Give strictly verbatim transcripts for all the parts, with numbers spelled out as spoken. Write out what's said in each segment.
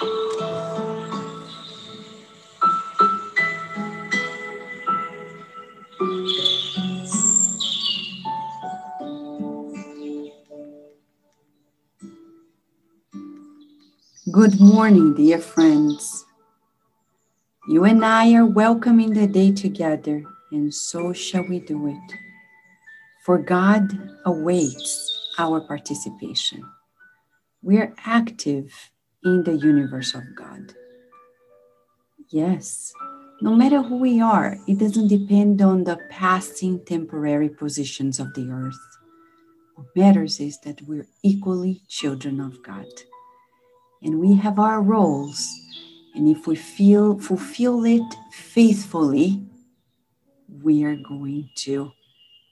Good morning, dear friends. You and I are welcoming the day together, and so shall we do it. For God awaits our participation. We are active in the universe of God. Yes, no matter who we are, it doesn't depend on the passing temporary positions of the earth. What matters is that we're equally children of God. And we have our roles, and if we feel fulfill it faithfully, we are going to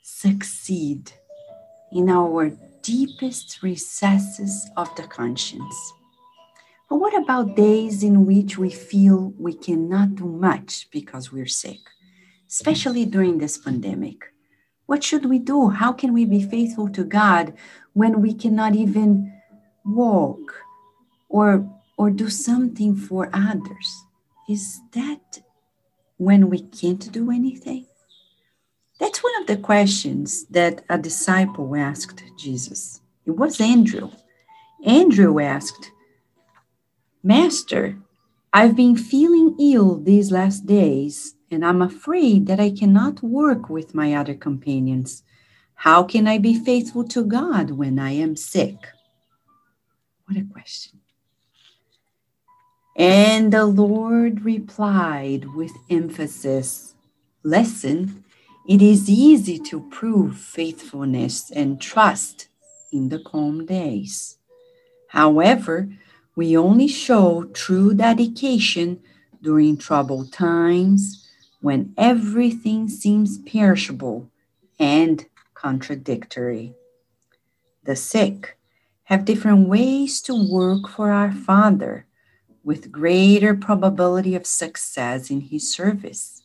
succeed in our deepest recesses of the conscience. But what about days in which we feel we cannot do much because we're sick, especially during this pandemic? What should we do? How can we be faithful to God when we cannot even walk? Or, or do something for others? Is that when we can't do anything? That's one of the questions that a disciple asked Jesus. It was Andrew. Andrew asked, "Master, I've been feeling ill these last days, and I'm afraid that I cannot work with my other companions. How can I be faithful to God when I am sick?" What a question. And the Lord replied with emphasis, "Listen, it is easy to prove faithfulness and trust in the calm days. However, we only show true dedication during troubled times when everything seems perishable and contradictory. The sick have different ways to work for our Father, with greater probability of success in his service.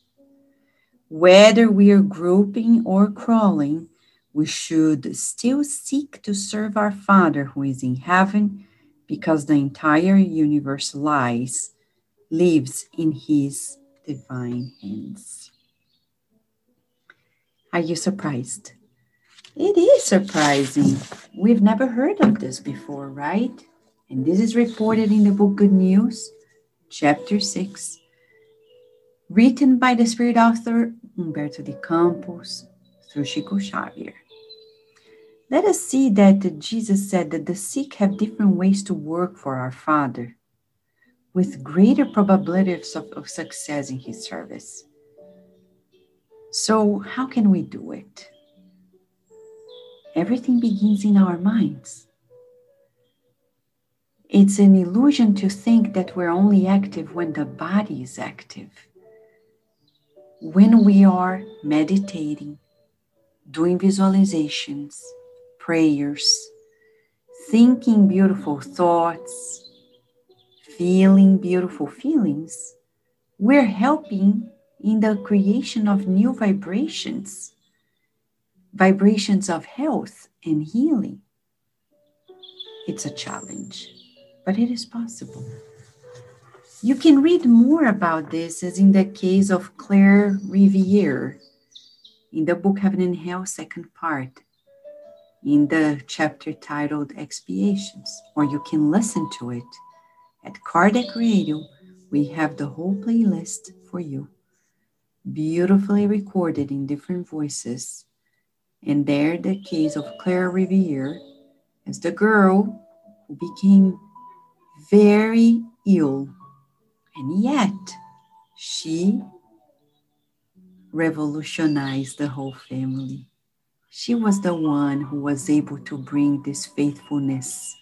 Whether we are grouping or crawling, we should still seek to serve our Father who is in heaven, because the entire universe lies, lives in his divine hands." Are you surprised? It is surprising. We've never heard of this before, right? And this is reported in the book Good News, chapter six, written by the spirit author Humberto de Campos through Chico Xavier. Let us see that Jesus said that the sick have different ways to work for our Father, with greater probabilities of, of success in his service. So how can we do it? Everything begins in our minds. It's an illusion to think that we're only active when the body is active. When we are meditating, doing visualizations, prayers, thinking beautiful thoughts, feeling beautiful feelings, we're helping in the creation of new vibrations, vibrations of health and healing. It's a challenge, but it is possible. You can read more about this, as in the case of Claire Rivière, in the book Heaven and Hell, second part, in the chapter titled Expiations, or you can listen to it. At Kardec Radio, we have the whole playlist for you, beautifully recorded in different voices. And there, the case of Claire Rivière as the girl who became very ill, and yet she revolutionized the whole family. She was the one who was able to bring this faithfulness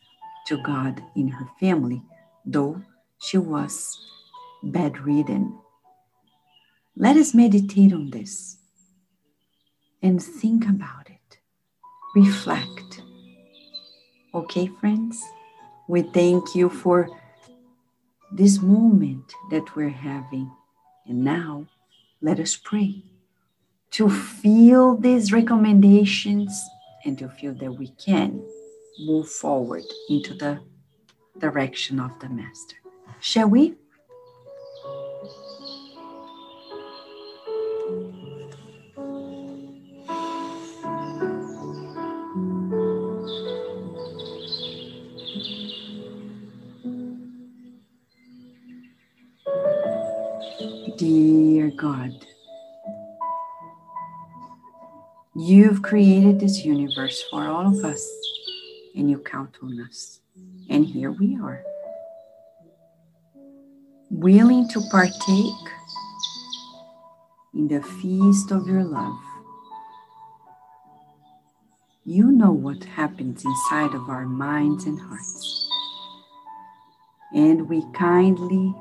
to God in her family, though she was bedridden. Let us meditate on this and think about it, reflect. Okay, friends? We thank you for this moment that we're having. And now, let us pray to feel these recommendations and to feel that we can move forward into the direction of the Master. shall we? Dear God, you've created this universe for all of us, and you count on us. And here we are, willing to partake in the feast of your love. You know what happens inside of our minds and hearts, and we kindly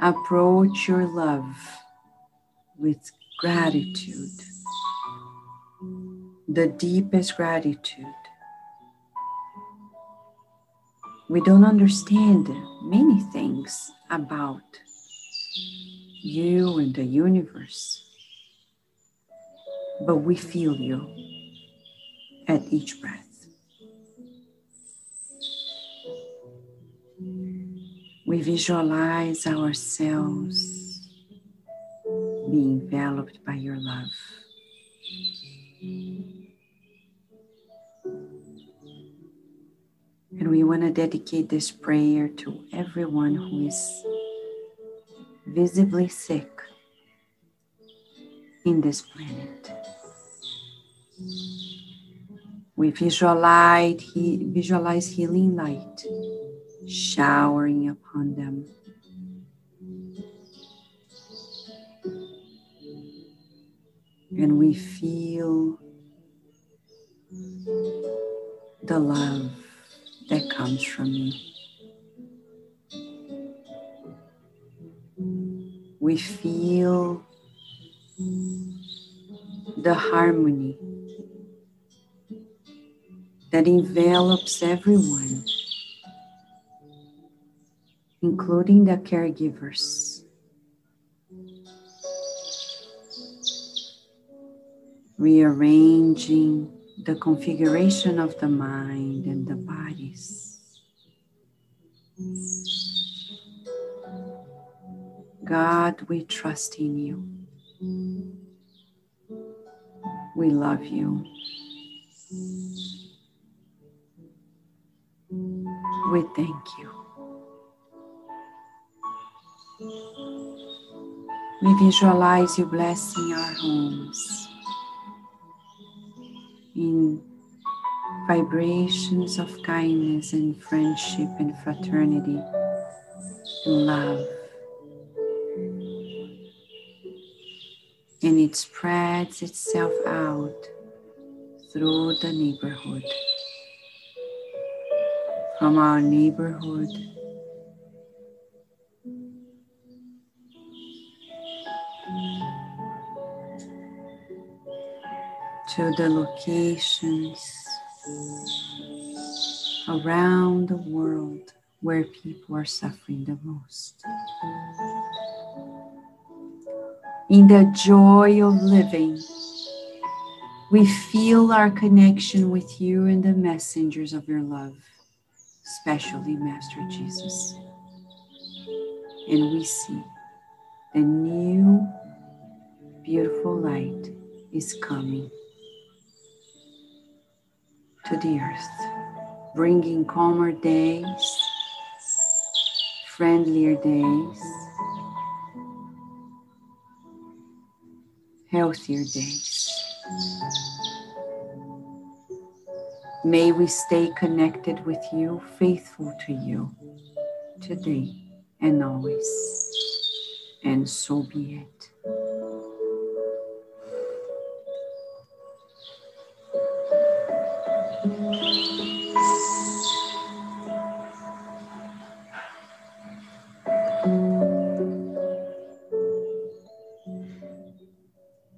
approach your love with gratitude, the deepest gratitude. We don't understand many things about you and the universe, but we feel you at each breath. We visualize ourselves being enveloped by your love. And we want to dedicate this prayer to everyone who is visibly sick in this planet. We visualize, he, visualize healing light showering upon them. And we feel the love that comes from you. We feel the harmony that envelops everyone, including the caregivers. Rearranging the configuration of the mind and the bodies. God, we trust in you. We love you. We thank you. We visualize you blessing our homes in vibrations of kindness and friendship and fraternity and love. And it spreads itself out through the neighborhood, from our neighborhood to the locations around the world where people are suffering the most. In the joy of living, we feel our connection with you and the messengers of your love, especially Master Jesus. And we see the new beautiful light is coming to the earth, bringing calmer days, friendlier days, healthier days. May we stay connected with you, faithful to you, today and always, and so be it.